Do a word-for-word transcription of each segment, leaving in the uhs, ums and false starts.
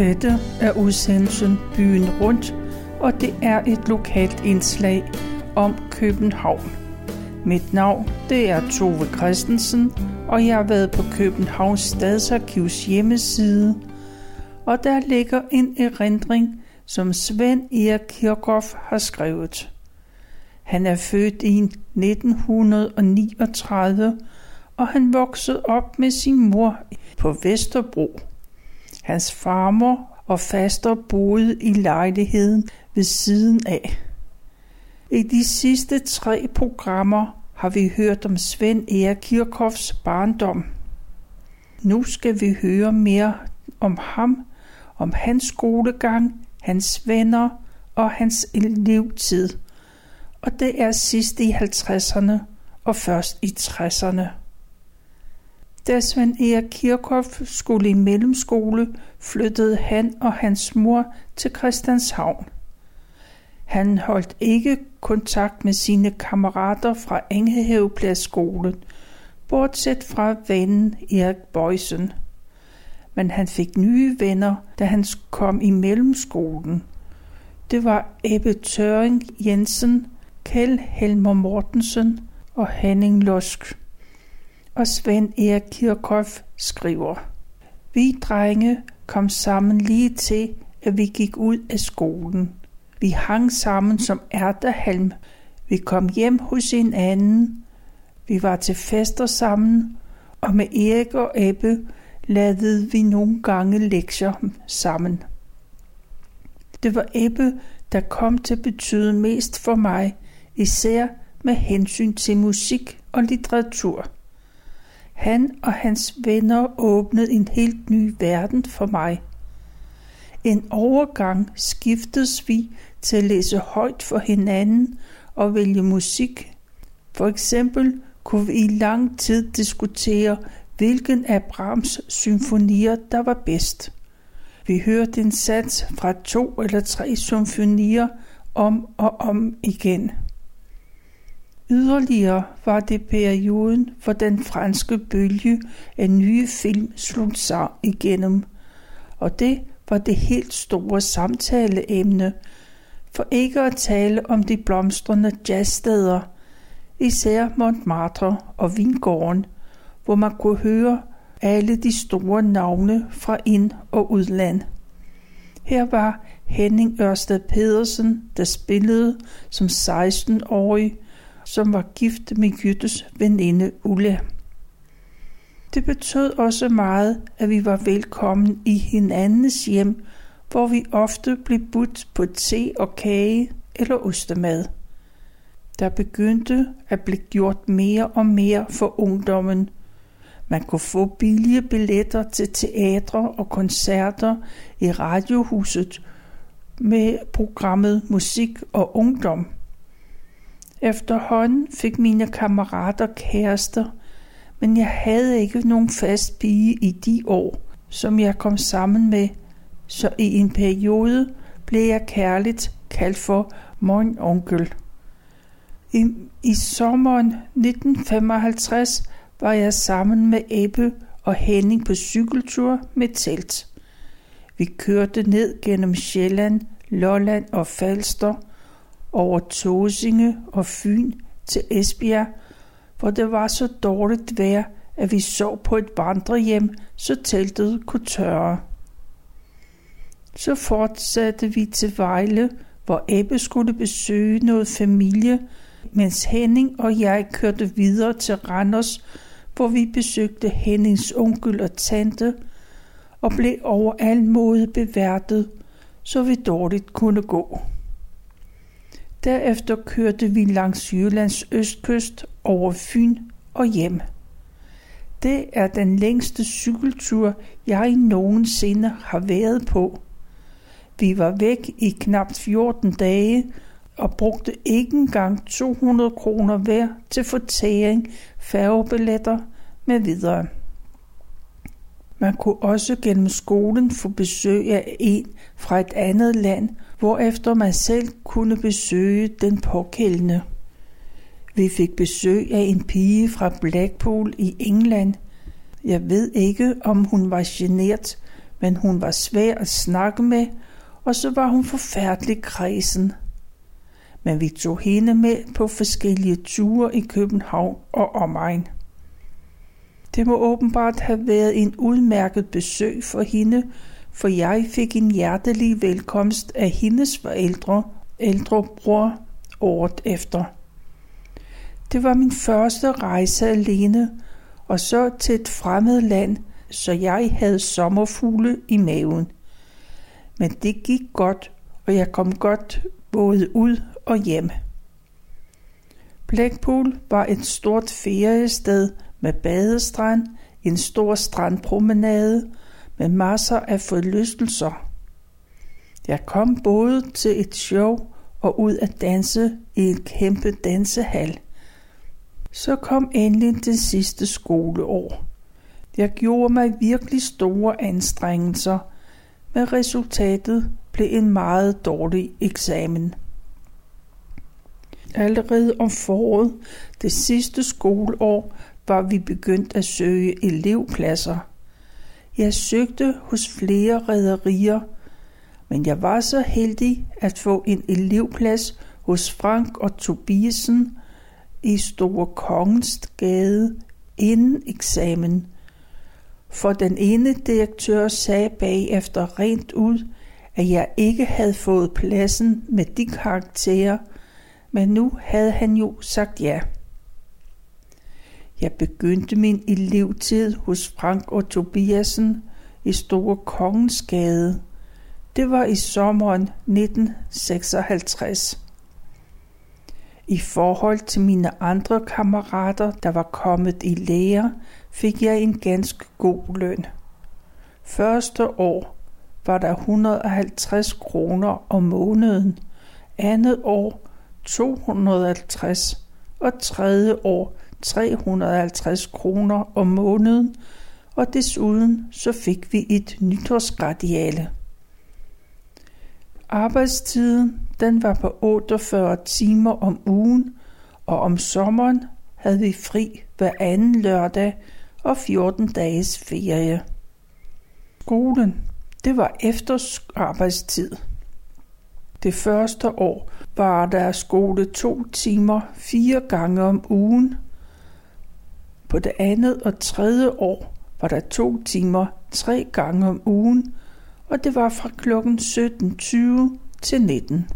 Dette er udsendelsen Byen Rundt, og det er et lokalt indslag om København. Mit navn det er Tove Christensen, og jeg har været på Københavns Stadsarkivs hjemmeside, og der ligger en erindring, som Svend Erik Kirchhoff har skrevet. Han er født i nitten niogtredive, og han voksede op med sin mor på Vesterbro. Hans farmor og faster boede i lejligheden ved siden af. I de sidste tre programmer har vi hørt om Svend Erik Kirchhoffs barndom. Nu skal vi høre mere om ham, om hans skolegang, hans venner og hans elevtid. Og det er sidst i halvtredserne og først i tresserne. Da Svend Erik Kirchhoff skulle i mellemskole, flyttede han og hans mor til Christianshavn. Han holdt ikke kontakt med sine kammerater fra Enghave Plads Skole, bortset fra vennen Erik Bøjsen. Men han fik nye venner, da han kom i mellemskolen. Det var Ebbe Tøring Jensen, Kjell Helmer Mortensen og Henning Losk. Og Svend Erik Kirchhoff skriver: Vi drenge kom sammen lige til, at vi gik ud af skolen. Vi hang sammen som ærtehalm. Vi kom hjem hos hinanden. Vi var til fester sammen, og med Erik og Ebbe lavede vi nogle gange lektier sammen. Det var Ebbe, der kom til at betyde mest for mig, især med hensyn til musik og litteratur. Han og hans venner åbnede en helt ny verden for mig. En overgang skiftes vi til at læse højt for hinanden og vælge musik. For eksempel kunne vi i lang tid diskutere, hvilken af Brahms symfonier, der var bedst. Vi hørte en sats fra to eller tre symfonier om og om igen. Yderligere var det perioden, hvor den franske bølge af nye film slog sig igennem, og det var det helt store samtaleemne, for ikke at tale om de blomstrende jazzsteder, især Montmartre og Vingården, hvor man kunne høre alle de store navne fra ind- og udland. Her var Henning Ørsted Pedersen, der spillede som sekstenårig, som var gift med Jyttes veninde Ulla. Det betød også meget, at vi var velkommen i hinandens hjem, hvor vi ofte blev budt på te og kage eller ostemad. Der begyndte at blive gjort mere og mere for ungdommen. Man kunne få billige billetter til teatre og koncerter i Radiohuset med programmet Musik og Ungdom. Efterhånden fik mine kammerater kærester, men jeg havde ikke nogen fast pige i de år, som jeg kom sammen med, så i en periode blev jeg kærligt kaldt for mon onkel. I, i sommeren nitten femoghalvtreds var jeg sammen med Ebbe og Henning på cykeltur med telt. Vi kørte ned gennem Sjælland, Lolland og Falster, over Tåsinge og Fyn til Esbjerg, hvor det var så dårligt vejr, at vi sov på et vandrehjem, så teltet kunne tørre. Så fortsatte vi til Vejle, hvor Ebbe skulle besøge noget familie, mens Henning og jeg kørte videre til Randers, hvor vi besøgte Hennings onkel og tante og blev over al måde beværtet, så vi dårligt kunne gå. Derefter kørte vi langs Jyllands østkyst over Fyn og hjem. Det er den længste cykeltur, jeg nogensinde har været på. Vi var væk i knap fjorten dage og brugte ikke engang to hundrede kroner hver til fortæring, færgebilletter med videre. Man kunne også gennem skolen få besøg af en fra et andet land, hvorefter man selv kunne besøge den pågældende. Vi fik besøg af en pige fra Blackpool i England. Jeg ved ikke, om hun var genert, men hun var svær at snakke med, og så var hun forfærdelig kredsen. Men vi tog hende med på forskellige ture i København og omegn. Det må åbenbart have været en udmærket besøg for hende, for jeg fik en hjertelig velkomst af hendes forældre, ældre bror, året efter. Det var min første rejse alene, og så til et fremmed land, så jeg havde sommerfugle i maven. Men det gik godt, og jeg kom godt både ud og hjem. Blackpool var et stort feriested med badestrand, en stor strandpromenade med masser af forlystelser. Jeg kom både til et show og ud at danse i en kæmpe dansehal. Så kom endelig det sidste skoleår. Jeg gjorde mig virkelig store anstrengelser, men resultatet blev en meget dårlig eksamen. Allerede om foråret, det sidste skoleår, var vi begyndt at søge elevpladser. Jeg søgte hos flere rederier, men jeg var så heldig at få en elevplads hos Frank og Tobiasen i Store Kongensgade inden eksamen. For den ene direktør sagde bagefter rent ud, at jeg ikke havde fået pladsen med de karakterer, men nu havde han jo sagt ja. Jeg begyndte min elevtid hos Frank og Tobiasen i Store Kongensgade. Det var i sommeren nitten seksoghalvtreds. I forhold til mine andre kammerater, der var kommet i lære, fik jeg en ganske god løn. Første år var der et hundrede og halvtreds kroner om måneden, andet år to hundrede og halvtreds og tredje år tre hundrede og halvtreds kroner om måneden, og desuden så fik vi et nytårsgradiale. Arbejdstiden den var på otteogfyrre timer om ugen, og om sommeren havde vi fri hver anden lørdag og fjorten dages ferie. Skolen, det var efter arbejdstid. Det første år var der skole to timer fire gange om ugen. På det andet og tredje år var der to timer tre gange om ugen, og det var fra klokken sytten tyve til nitten.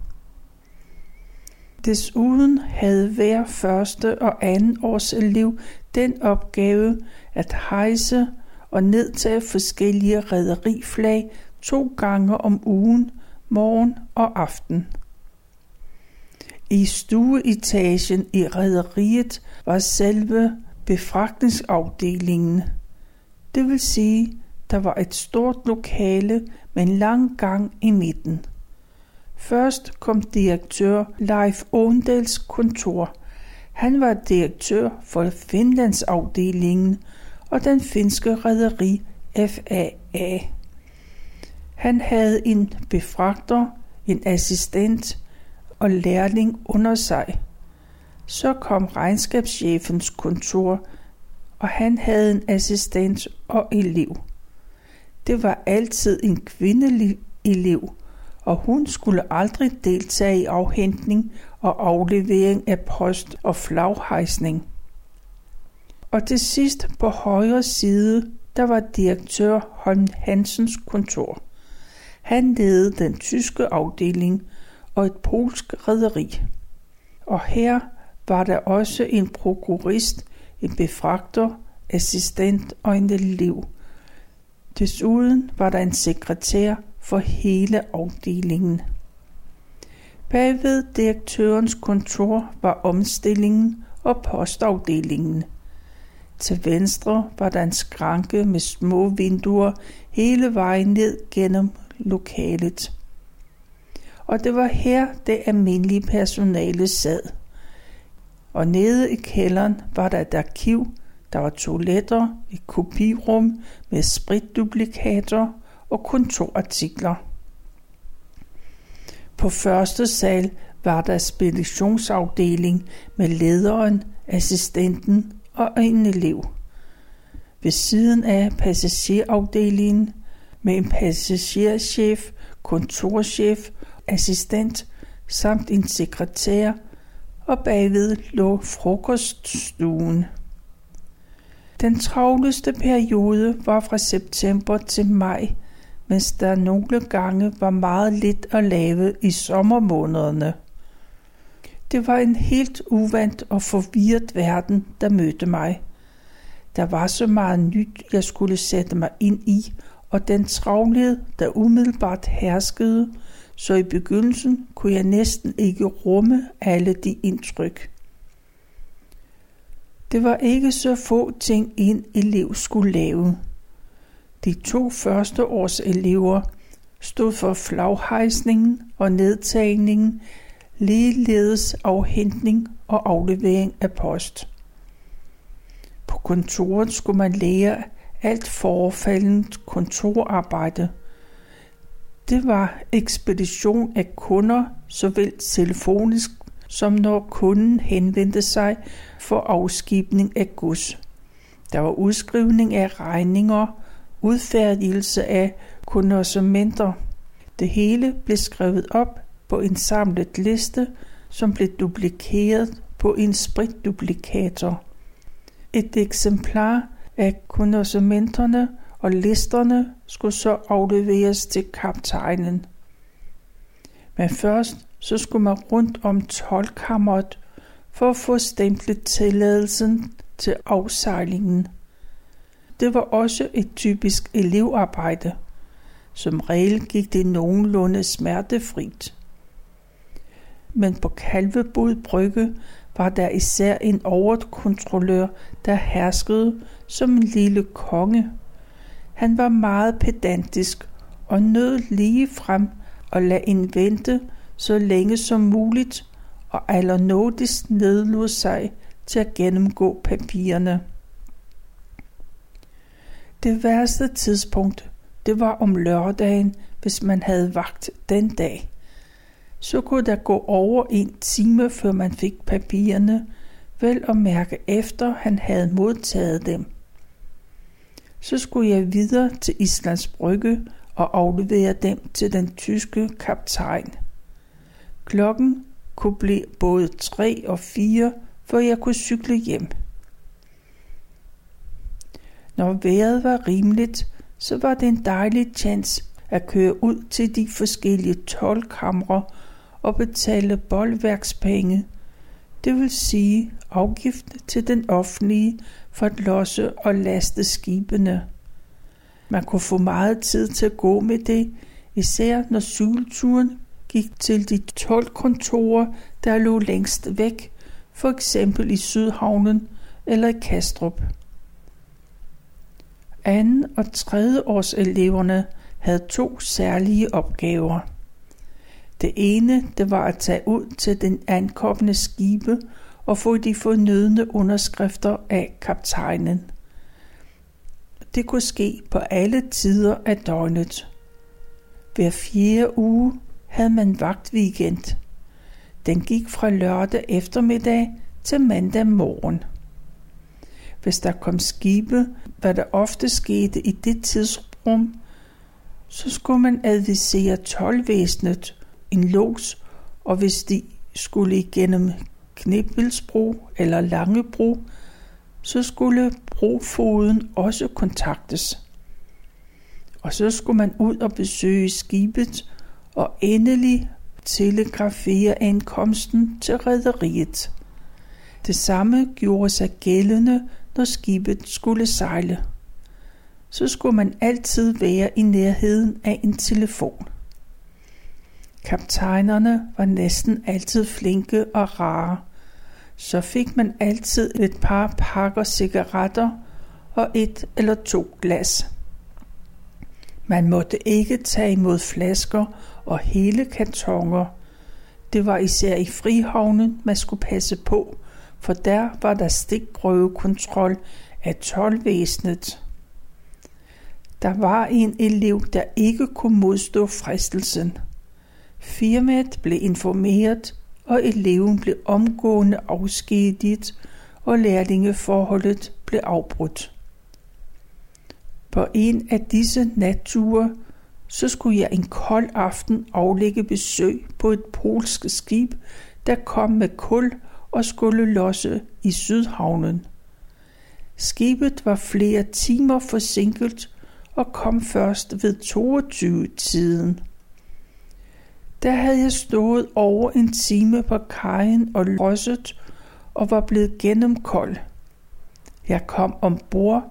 Desuden havde hver første og anden års elev den opgave at hejse og nedtage forskellige rederiflag to gange om ugen, morgen og aften. I stueetagen i rederiet var selve befragtningsafdelingen. Det vil sige, der var et stort lokale med en lang gang i midten. Først kom direktør Leif Ondels kontor. Han var direktør for Finlandsafdelingen og den finske rederi F A A. Han havde en befragter, en assistent og lærling under sig. Så kom regnskabschefens kontor, og han havde en assistent og elev. Det var altid en kvindelig elev, og hun skulle aldrig deltage i afhentning og aflevering af post og flaghejsning. Og til sidst på højre side, der var direktør Holm Hansens kontor. Han ledede den tyske afdeling og et polsk rederi. Og her var der også en prokurist, en befragter, assistent og en elev. Desuden var der en sekretær for hele afdelingen. Bagved direktørens kontor var omstillingen og postafdelingen. Til venstre var der en skranke med små vinduer hele vejen ned gennem lokalet. Og det var her det almindelige personale sad. Og nede i kælderen var der et arkiv, der var toiletter, et kopirum med spritduplikater og kontorartikler. På første sal var der speditionsafdeling med lederen, assistenten og en elev. Ved siden af passagerafdelingen med en passagerchef, kontorchef, assistent samt en sekretær, og bagved lå frokoststuen. Den travleste periode var fra september til maj, mens der nogle gange var meget lidt at lave i sommermånederne. Det var en helt uvant og forvirret verden, der mødte mig. Der var så meget nyt, jeg skulle sætte mig ind i, og den travlhed, der umiddelbart herskede, så i begyndelsen kunne jeg næsten ikke rumme alle de indtryk. Det var ikke så få ting, en elev skulle lave. De to første års elever stod for flaghejsningen og nedtagningen, ligeledes afhentning og aflevering af post. På kontoret skulle man lære alt forfaldent kontorarbejde. Det var ekspedition af kunder, såvel telefonisk som når kunden henvendte sig for afskibning af gods. Der var udskrivning af regninger, udfærdigelse af konsortiementer. Det hele blev skrevet op på en samlet liste, som blev duplikeret på en spritduplikator. Et eksemplar af konsortimenterne og listerne skulle så afleveres til kaptajnen. Men først så skulle man rundt om toldkammeret for at få stemplet tilladelsen til afsejlingen. Det var også et typisk elevarbejde. Som regel gik det nogenlunde smertefrit. Men på Kalvebod Brygge var der især en overkontrollør, der herskede som en lille konge. Han var meget pedantisk og nød lige frem og lade en vente så længe som muligt og allernådigst nedlod sig til at gennemgå papirerne. Det værste tidspunkt, det var om lørdagen, hvis man havde vagt den dag. Så kunne der gå over en time, før man fik papirerne, vel at mærke efter han havde modtaget dem. Så skulle jeg videre til Islands Brygge og aflevere dem til den tyske kaptajn. Klokken kunne blive både tre og fire, før jeg kunne cykle hjem. Når vejret var rimeligt, så var det en dejlig chance at køre ud til de forskellige toldkamre og betale bolværkspenge, det vil sige afgift til den offentlige for at losse og laste skibene. Man kunne få meget tid til at gå med det, især når cykelturen gik til de toldkontorer, der lå længst væk, for eksempel i Sydhavnen eller i Kastrup. Anden og tredje års eleverne havde to særlige opgaver. Det ene, det var at tage ud til den ankommende skibe og få de fornødne underskrifter af kaptajnen. Det kunne ske på alle tider af døgnet. Hver fjerde uge havde man vagtweekend. Den gik fra lørdag eftermiddag til mandag morgen. Hvis der kom skibe, hvad der ofte skete i det tidsrum, så skulle man advisere toldvæsenet, en lods, og hvis de skulle igennem Knibelsbro eller Langebro, så skulle brofoden også kontaktes. Og så skulle man ud og besøge skibet og endelig telegrafere ankomsten til rederiet. Det samme gjorde sig gældende, når skibet skulle sejle. Så skulle man altid være i nærheden af en telefon. Kaptajnerne var næsten altid flinke og rare. Så fik man altid et par pakker cigaretter og et eller to glas. Man måtte ikke tage imod flasker og hele kartoner. Det var især i Frihavnen, man skulle passe på, for der var der stikprøvekontrol af toldvæsenet. Der var en elev, der ikke kunne modstå fristelsen. Firmaet blev informeret, og eleven blev omgående afskediget, og lærlingeforholdet blev afbrudt. På en af disse natture, så skulle jeg en kold aften aflægge besøg på et polsk skib, der kom med kul og skulle losse i Sydhavnen. Skibet var flere timer forsinket og kom først ved toogtyve-tiden. Der havde jeg stået over en time på kajen og losset og var blevet gennemkold. Jeg kom ombord.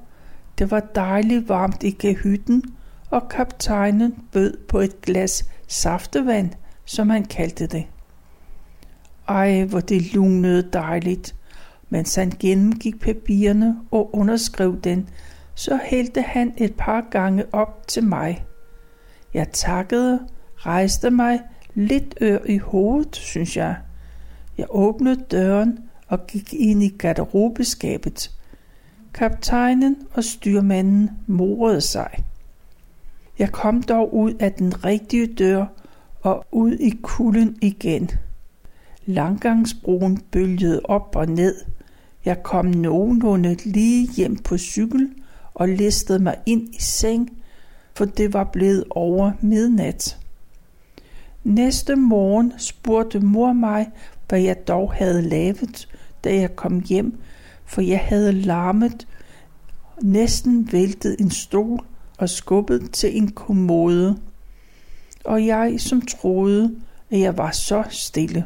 Det var dejligt varmt i kahytten, og kaptajnen bød på et glas saftevand, som han kaldte det. Ej, hvor det lunede dejligt. Mens han gennemgik papirerne og underskrev den, så hældte han et par gange op til mig. Jeg takkede, rejste mig lidt ør i hovedet, synes jeg. Jeg åbnede døren og gik ind i garderobeskabet. Kaptajnen og styrmanden morede sig. Jeg kom dog ud af den rigtige dør og ud i kulden igen. Langgangsbroen bølgede op og ned. Jeg kom nogenlunde lige hjem på cykel og listede mig ind i seng, for det var blevet over midnat. Næste morgen spurgte mor mig, hvad jeg dog havde lavet, da jeg kom hjem, for jeg havde larmet, næsten væltet en stol og skubbet til en kommode. Og jeg som troede, at jeg var så stille.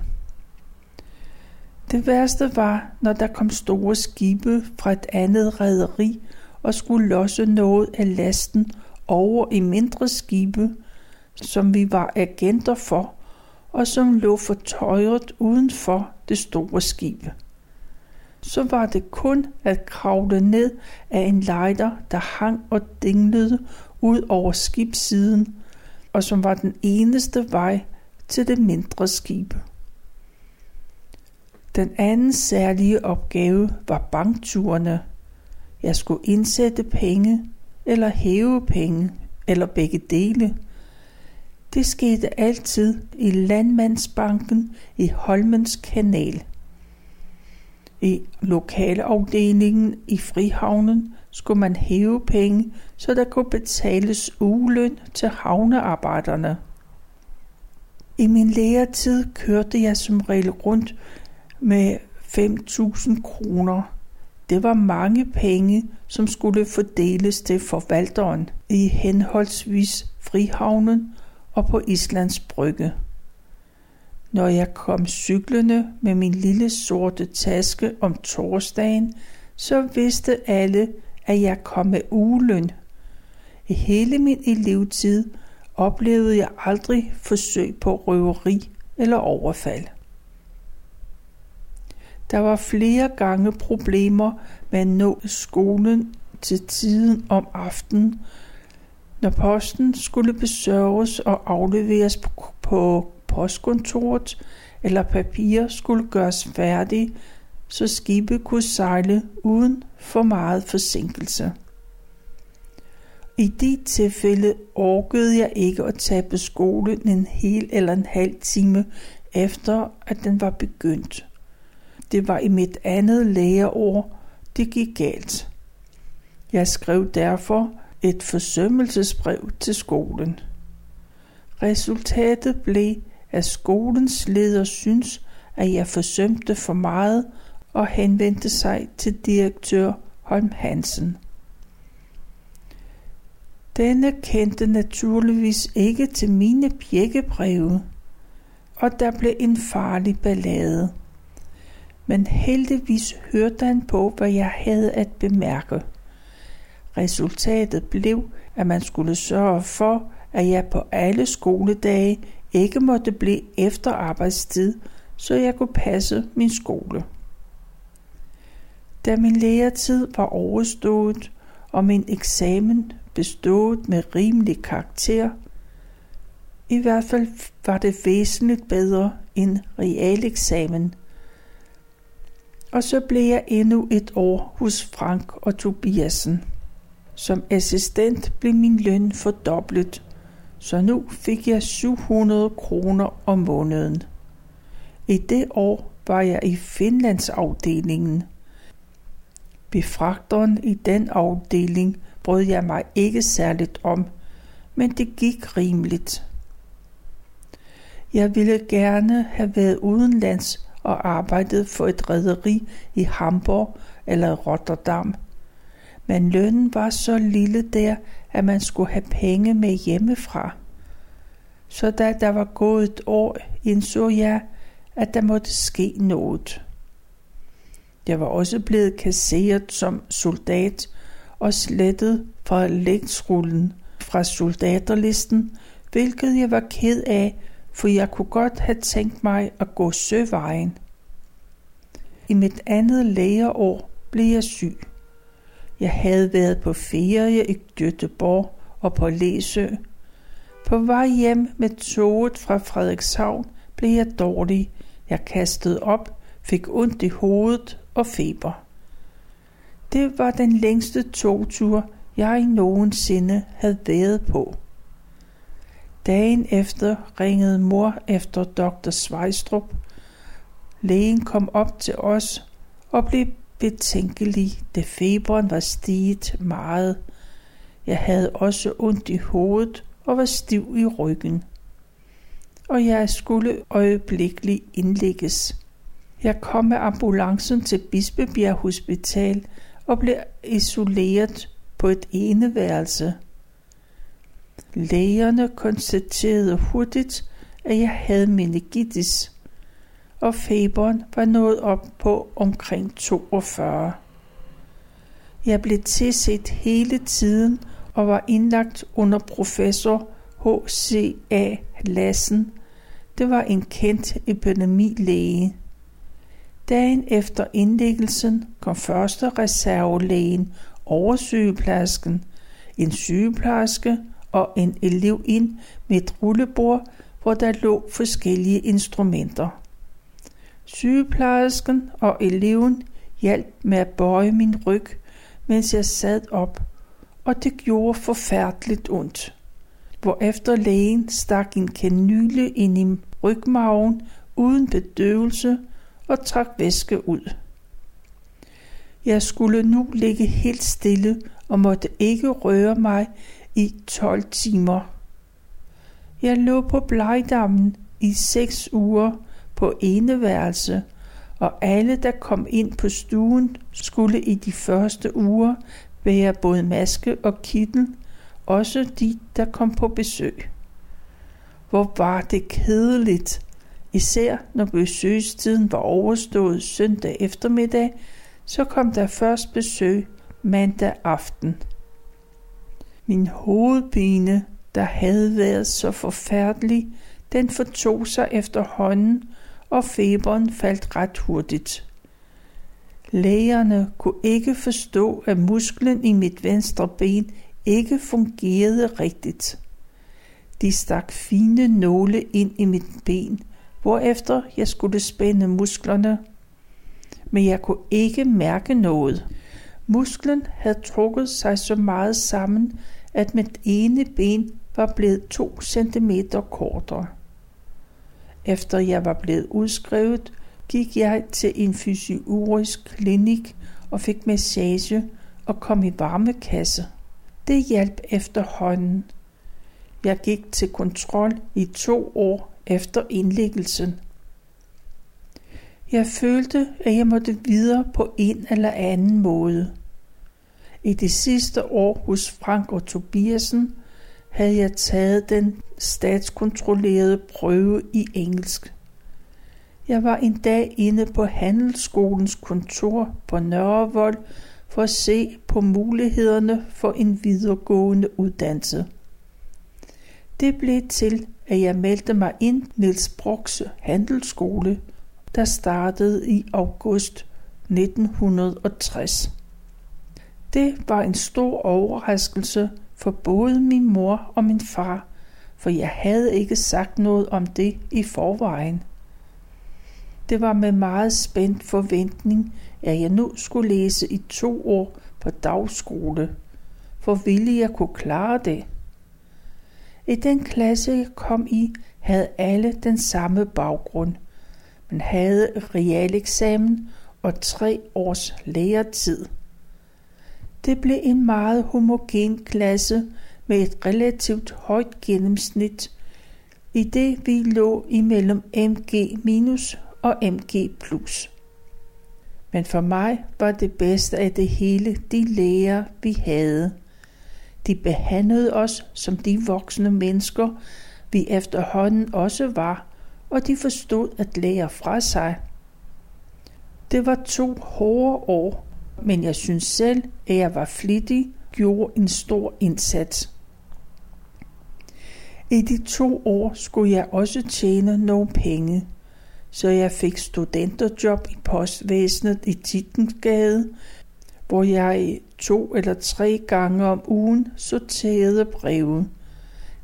Det værste var, når der kom store skibe fra et andet rederi og skulle losse noget af lasten over i mindre skibe, som vi var agenter for, og som lå fortøjet uden for det store skib. Så var det kun at kravle ned af en lejder, der hang og dinglede ud over skibssiden, og som var den eneste vej til det mindre skib. Den anden særlige opgave var bankturene. Jeg skulle indsætte penge eller hæve penge, eller begge dele. Det skete altid i Landmandsbanken i Holmens Kanal. I lokalafdelingen i Frihavnen skulle man hæve penge, så der kunne betales ugeløn til havnearbejderne. I min læretid kørte jeg som regel rundt med fem tusind kroner. Det var mange penge, som skulle fordeles til forvalteren i henholdsvis Frihavnen og på Islands Brygge. Når jeg kom cyklende med min lille sorte taske om torsdagen, så vidste alle, at jeg kom med ugeløn. I hele min elevtid oplevede jeg aldrig forsøg på røveri eller overfald. Der var flere gange problemer med at nå skolen til tiden om aftenen, når posten skulle besørges og afleveres på postkontoret eller papirer skulle gøres færdige, så skibet kunne sejle uden for meget forsinkelse. I de tilfælde orkede jeg ikke at tage på skolen en hel eller en halv time efter, at den var begyndt. Det var i mit andet læreår, det gik galt. Jeg skrev derfor et forsømmelsesbrev til skolen. Resultatet blev, at skolens leder syntes, at jeg forsømte for meget og henvendte sig til direktør Holm Hansen. Denne kendte naturligvis ikke til mine pjekkebreve, og der blev en farlig ballade. Men heldigvis hørte han på, hvad jeg havde at bemærke. Resultatet blev, at man skulle sørge for, at jeg på alle skoledage ikke måtte blive efter arbejdstid, så jeg kunne passe min skole. Da min læretid var overstået og min eksamen bestået med rimelig karakter, i hvert fald var det væsentligt bedre end realeksamen, og så blev jeg endnu et år hos Frank og Tobiasen. Som assistent blev min løn fordoblet, så nu fik jeg syv hundrede kroner om måneden. I det år var jeg i Finlandsafdelingen. Befragteren i den afdeling brød jeg mig ikke særligt om, men det gik rimeligt. Jeg ville gerne have været udenlands og arbejdet for et rederi i Hamburg eller Rotterdam. Men lønnen var så lille der, at man skulle have penge med hjemmefra. Så da der var gået et år, indså jeg, at der måtte ske noget. Jeg var også blevet kasseret som soldat og slettet fra lægtsrullen fra soldaterlisten, hvilket jeg var ked af, for jeg kunne godt have tænkt mig at gå søvejen. I mit andet lægeår blev jeg syg. Jeg havde været på ferie i Göteborg og på Læsø. På vej hjem med toget fra Frederikshavn blev jeg dårlig. Jeg kastede op, fik ondt i hovedet og feber. Det var den længste togtur, jeg nogensinde havde været på. Dagen efter ringede mor efter doktor Svejstrup. Lægen kom op til os og blev betænkelig, da feberen var stiget meget. Jeg havde også ondt i hovedet og var stiv i ryggen. Og jeg skulle øjeblikkeligt indlægges. Jeg kom med ambulancen til Bispebjerg Hospital og blev isoleret på et eneværelse. Lægerne konstaterede hurtigt, at jeg havde meningitis, og feberen var nået op på omkring toogfyrre. Jeg blev tilset hele tiden og var indlagt under professor H C A Lassen. Det var en kendt epidemilæge. Dagen efter indlæggelsen kom første reservelægen, oversygeplejersken, en sygeplejerske og en elev ind med et rullebord, hvor der lå forskellige instrumenter. Sygeplejersken og eleven hjalp med at bøje min ryg, mens jeg sad op, og det gjorde forfærdeligt ondt. Hvorefter lægen stak en kanyle ind i rygmarven uden bedøvelse og trak væske ud. Jeg skulle nu ligge helt stille og måtte ikke røre mig i tolv timer. Jeg lå på blegedammen i seks uger på eneværelse, og alle, der kom ind på stuen, skulle i de første uger bære både maske og kittel, også de, der kom på besøg. Hvor var det kedeligt, især når besøgstiden var overstået søndag eftermiddag, så kom der først besøg mandag aften. Min hovedpine, der havde været så forfærdelig, den fortog sig efterhånden, og feberen faldt ret hurtigt. Lægerne kunne ikke forstå, at musklen i mit venstre ben ikke fungerede rigtigt. De stak fine nåle ind i mit ben, hvorefter jeg skulle spænde musklerne. Men jeg kunne ikke mærke noget. Musklen havde trukket sig så meget sammen, at mit ene ben var blevet to centimeter kortere. Efter jeg var blevet udskrevet, gik jeg til en fysiurgisk klinik og fik massage og kom i varmekasse. Det hjalp efterhånden. Jeg gik til kontrol i to år efter indlæggelsen. Jeg følte, at jeg måtte videre på en eller anden måde. I det sidste år hos Frank og Tobiasen havde jeg taget den statskontrollerede prøve i engelsk. Jeg var en dag inde på Handelsskolens kontor på Nørrevold for at se på mulighederne for en videregående uddannelse. Det blev til, at jeg meldte mig ind i Niels Brock's Handelsskole, der startede i august nitten tres. Det var en stor overraskelse for både min mor og min far, for jeg havde ikke sagt noget om det i forvejen. Det var med meget spændt forventning, at jeg nu skulle læse i to år på dagskole, for ville jeg kunne klare det. I den klasse, jeg kom i, havde alle den samme baggrund, men havde realeksamen og tre års læretid. Det blev en meget homogen klasse med et relativt højt gennemsnit, i det vi lå imellem M G minus og M G plus. Men for mig var det bedste af det hele de læger, vi havde. De behandlede os som de voksne mennesker, vi efterhånden også var, og de forstod at lære fra sig. Det var to hårde år, men jeg synes selv, at jeg var flittig, gjorde en stor indsats. I de to år skulle jeg også tjene nogle penge, så jeg fik studenterjob i postvæsenet i Tietgensgade, hvor jeg to eller tre gange om ugen sorterede breve.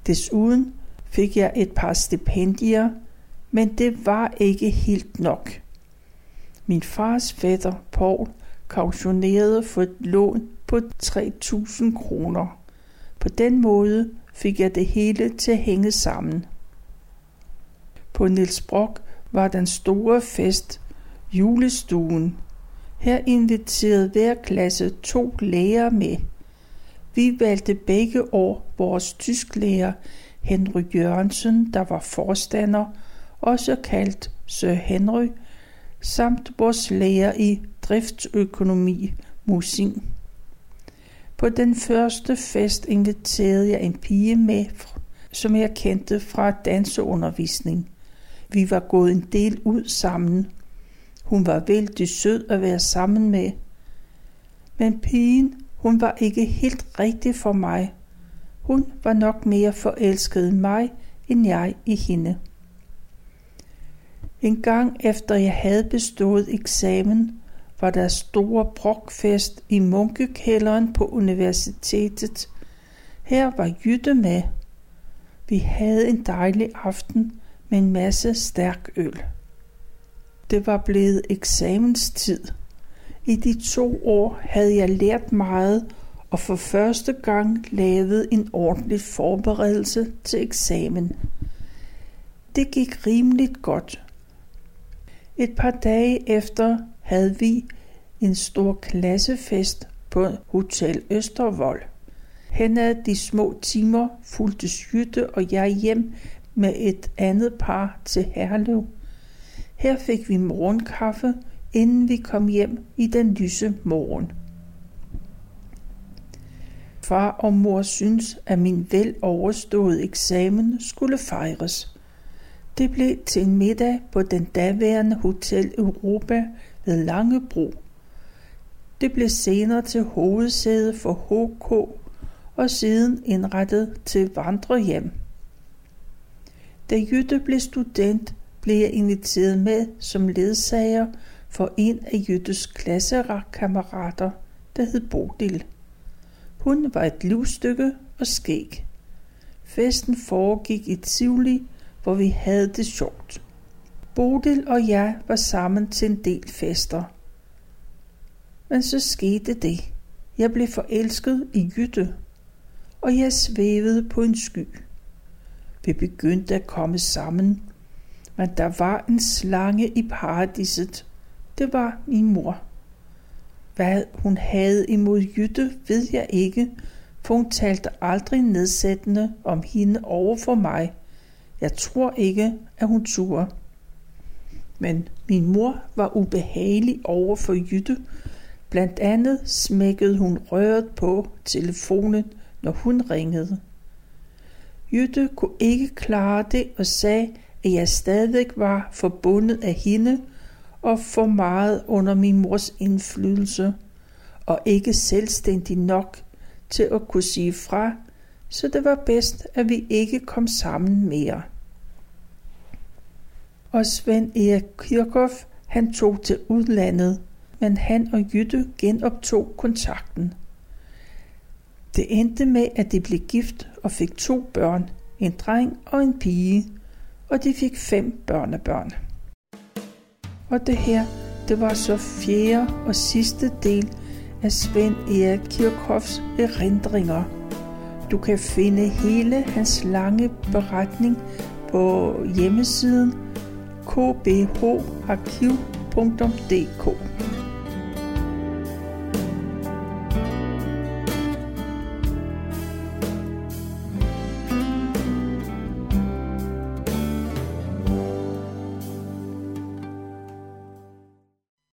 Desuden fik jeg et par stipendier, men det var ikke helt nok. Min fars fætter, Poul, kautionerede for et lån på tre tusind kroner. På den måde fik jeg det hele til at hænge sammen. På Niels Brock var den store fest, julestuen. Her inviterede hver klasse to læger med. Vi valgte begge år vores tysklærer, Henry Jørgensen, der var forstander, også kaldt Sir Henry, samt vores lærer i driftsøkonomi, Musin. På den første fest inviterede jeg en pige med, som jeg kendte fra danseundervisning. Vi var gået en del ud sammen. Hun var vældig sød at være sammen med. Men pigen, hun var ikke helt rigtig for mig. Hun var nok mere forelsket i mig, end jeg i hende. En gang efter jeg havde bestået eksamen, var der stor brokfest i munkekælderen på universitetet. Her var Jytte med. Vi havde en dejlig aften med en masse stærk øl. Det var blevet eksamenstid. I de to år havde jeg lært meget og for første gang lavet en ordentlig forberedelse til eksamen. Det gik rimeligt godt. Et par dage efter havde vi en stor klassefest på Hotel Østervold. Henad de små timer fulgte Jytte og jeg hjem med et andet par til Herlev. Her fik vi morgenkaffe, inden vi kom hjem i den lyse morgen. Far og mor syntes, at min vel overståede eksamen skulle fejres. Det blev til en middag på den daværende Hotel Europa ved Langebro. Det blev senere til hovedsæde for H K og siden indrettet til vandrehjem. Da Jytte blev student, blev jeg inviteret med som ledsager for en af Jyttes klassekammerater, der hed Bodil. Hun var et livstykke og skæg. Festen foregik i Tivoli, hvor vi havde det sjovt. Bodil og jeg var sammen til en del fester. Men så skete det. Jeg blev forelsket i Jytte, og jeg svævede på en sky. Vi begyndte at komme sammen, men der var en slange i paradiset. Det var min mor. Hvad hun havde imod Jytte, ved jeg ikke, for hun talte aldrig nedsættende om hende over for mig. Jeg tror ikke, at hun turde. Men min mor var ubehagelig over for Jytte. Blandt andet smækkede hun røret på telefonen, når hun ringede. Jytte kunne ikke klare det og sagde, at jeg stadig var forbundet af hende og for meget under min mors indflydelse, og ikke selvstændig nok til at kunne sige fra, så det var bedst, at vi ikke kom sammen mere. Og Svend Erik Kirchhoff, han tog til udlandet, men han og Jytte genoptog kontakten. Det endte med, at de blev gift og fik to børn, en dreng og en pige, og de fik fem børnebørn. Og det her, det var så fjerde og sidste del af Svend Erik Kirchhoffs erindringer. Du kan finde hele hans lange beretning på hjemmesiden k b h arkiv punktum d k.